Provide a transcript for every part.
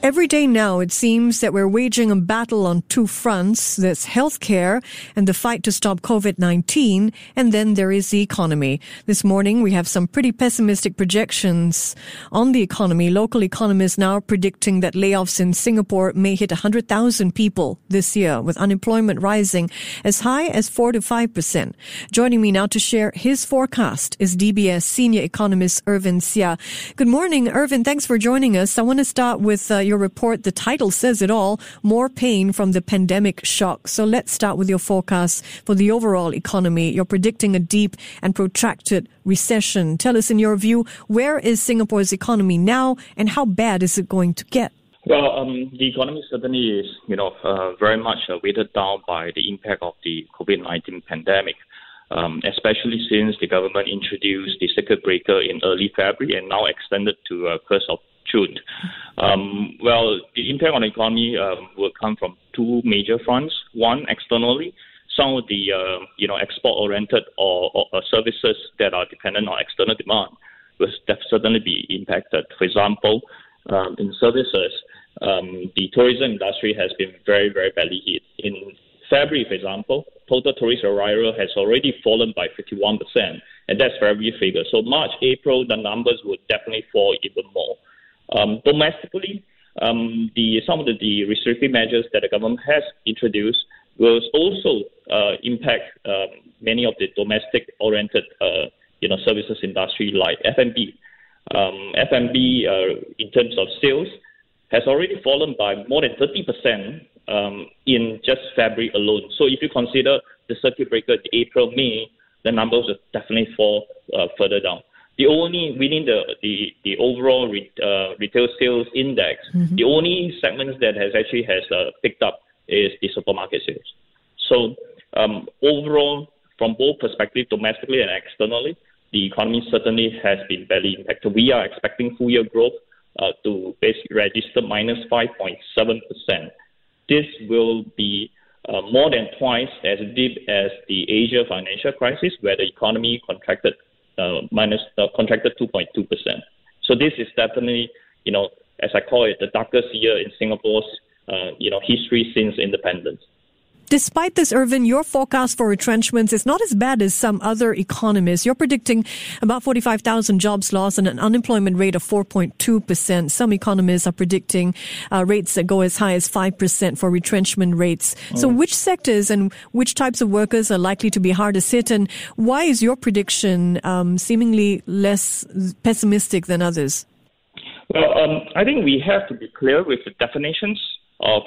Every day now, it seems that we're waging a battle on two fronts. There's healthcare and the fight to stop COVID-19, and then there is the economy. This morning, we have some pretty pessimistic projections on the economy. Local economists now predicting that layoffs in Singapore may hit 100,000 people this year, with unemployment rising as high as 4 to 5%. Joining me now to share his forecast is DBS senior economist Irvin Sia. Good morning, Irvin. Thanks for joining us. I want to start with your report. The title says it all, more pain from the pandemic shock. So let's start with your forecast for the overall economy. You're predicting a deep and protracted recession. Tell us, in your view, where is Singapore's economy now and how bad is it going to get? Well, the economy certainly is, very much weighted down by the impact of the COVID-19 pandemic, especially since the government introduced the circuit breaker in early February and now extended to 1st of June. The impact on the economy will come from two major fronts. One, externally, some of the export-oriented or services that are dependent on external demand will certainly be impacted. For example, in services, the tourism industry has been very, very badly hit. In February, for example, total tourist arrival has already fallen by 51%, and that's February figure. So March, April, the numbers would definitely fall even more. Domestically, some of the restrictive measures that the government has introduced will also impact many of the domestic-oriented services industry like F&B. F&B, in terms of sales, has already fallen by more than 30% in just February alone. So if you consider the circuit breaker in April, May, the numbers will definitely fall further down. The only within the overall retail sales index, the only segments that has picked up is the supermarket sales. So overall, from both perspectives, domestically and externally, the economy certainly has been badly impacted. We are expecting full year growth to basically register minus 5.7%. This will be more than twice as deep as the Asia financial crisis, where the economy contracted 2.2%. So this is definitely, as I call it, the darkest year in Singapore's, history since independence. Despite this, Irvin, your forecast for retrenchments is not as bad as some other economists. You're predicting about 45,000 jobs lost and an unemployment rate of 4.2%. Some economists are predicting rates that go as high as 5% for retrenchment rates. So which sectors and which types of workers are likely to be hardest hit? And why is your prediction seemingly less pessimistic than others? Well, I think we have to be clear with the definitions of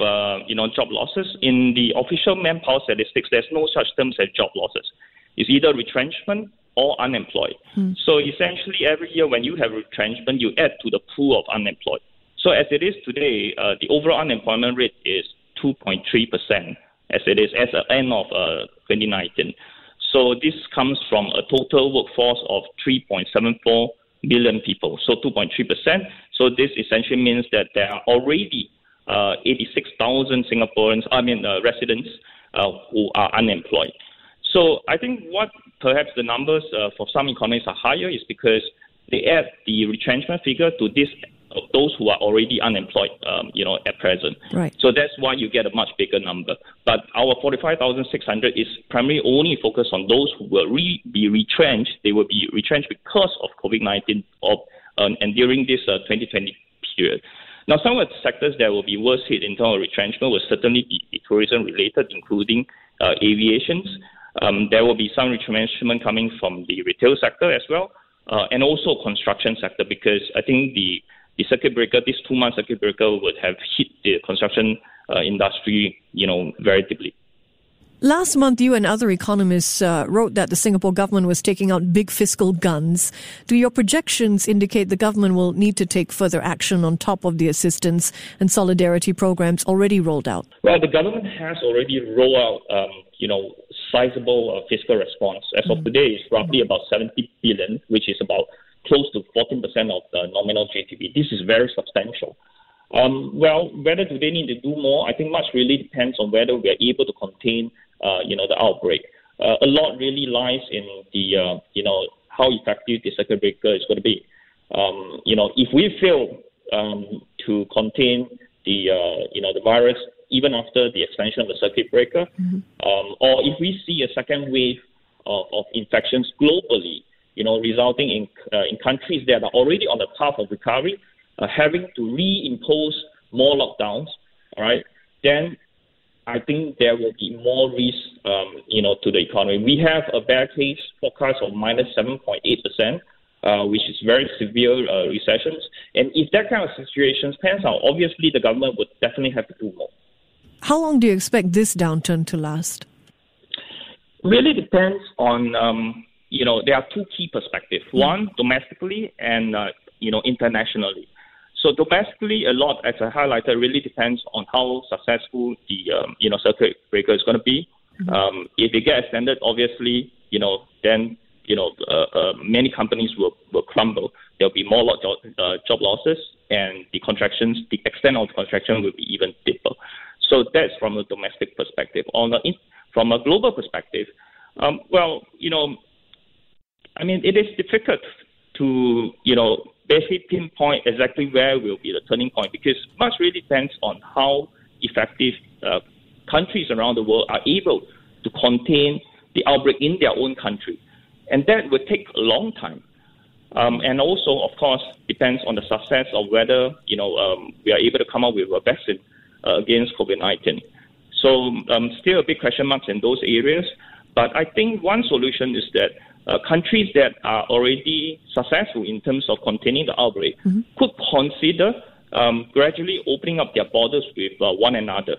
job losses. In the official manpower statistics, there's no such terms as job losses. It's either retrenchment or unemployed. So essentially, every year when you have retrenchment, you add to the pool of unemployed. So as it is today, the overall unemployment rate is 2.3% as it is at the end of 2019. So this comes from a total workforce of 3.74 million people, so 2.3%. So this essentially means that there are already 86,000 residents who are unemployed. So I think what perhaps the numbers for some economists are higher is because they add the retrenchment figure to this of those who are already unemployed, at present. Right. So that's why you get a much bigger number. But our 45,600 is primarily only focused on those who will be retrenched. They will be retrenched because of COVID-19 and during this 2020 period. Now, some of the sectors that will be worst hit in terms of retrenchment will certainly be tourism-related, including aviation. There will be some retrenchment coming from the retail sector as well, and also construction sector, because I think the circuit breaker, this 2-month circuit breaker, would have hit the construction industry, very deeply. Last month, you and other economists wrote that the Singapore government was taking out big fiscal guns. Do your projections indicate the government will need to take further action on top of the assistance and solidarity programs already rolled out? Well, the government has already rolled out, sizable fiscal response. As of today, it's roughly about 70 billion, which is about close to 14% of the nominal GDP. This is very substantial. Whether do they need to do more? I think much really depends on whether we are able to contain, the outbreak. A lot really lies in the, how effective the circuit breaker is going to be. If we fail to contain the, the virus, even after the extension of the circuit breaker, or if we see a second wave of infections globally, resulting in countries that are already on the path of recovery, having to reimpose more lockdowns, all right, then I think there will be more risk, to the economy. We have a bear case forecast of minus 7.8%, which is very severe recessions. And if that kind of situation pans out, obviously the government would definitely have to do more. How long do you expect this downturn to last? Really depends on, there are two key perspectives. One, domestically and, internationally. So domestically, a lot, as I highlighted, really depends on how successful the, circuit breaker is going to be. If it gets extended, obviously, then, many companies will crumble. There'll be more job losses, and the extent of the contraction will be even deeper. So that's from a domestic perspective. From a global perspective, it is difficult to, basically pinpoint exactly where will be the turning point, because much really depends on how effective countries around the world are able to contain the outbreak in their own country. And that would take a long time. And also, of course, depends on the success of whether, we are able to come up with a vaccine against COVID-19. So still a big question marks in those areas. But I think one solution is that countries that are already successful in terms of containing the outbreak could consider gradually opening up their borders with one another.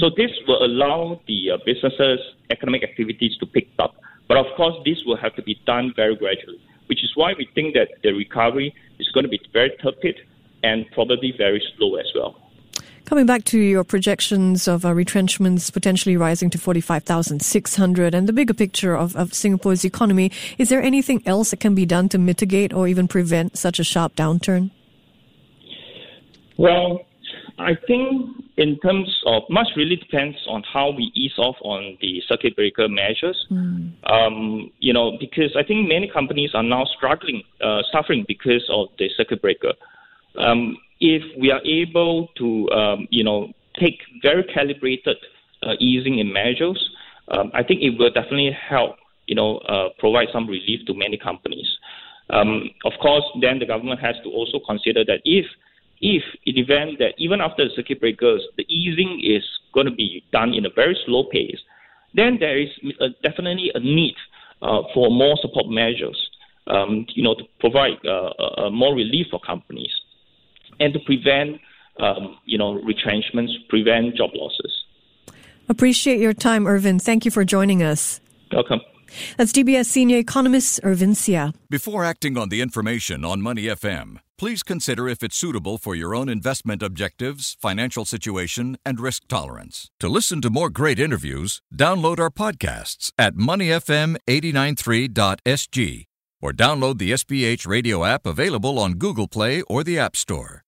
So this will allow the businesses' economic activities to pick up. But of course, this will have to be done very gradually, which is why we think that the recovery is going to be very tepid and probably very slow as well. Coming back to your projections of retrenchments potentially rising to 45,600 and the bigger picture of Singapore's economy, is there anything else that can be done to mitigate or even prevent such a sharp downturn? Well, I think in terms of much really depends on how we ease off on the circuit breaker measures, because I think many companies are now suffering because of the circuit breaker. If we are able to, take very calibrated easing in measures, I think it will definitely help, provide some relief to many companies. Of course, then the government has to also consider that if in the event that even after the circuit breakers, the easing is going to be done in a very slow pace, then there is definitely a need for more support measures, to provide more relief for companies, and to prevent, retrenchments, prevent job losses. Appreciate your time, Irvin. Thank you for joining us. Welcome. That's DBS Senior Economist Irvin Sia. Before acting on the information on Money FM, please consider if it's suitable for your own investment objectives, financial situation, and risk tolerance. To listen to more great interviews, download our podcasts at moneyfm893.sg or download the SPH Radio app available on Google Play or the App Store.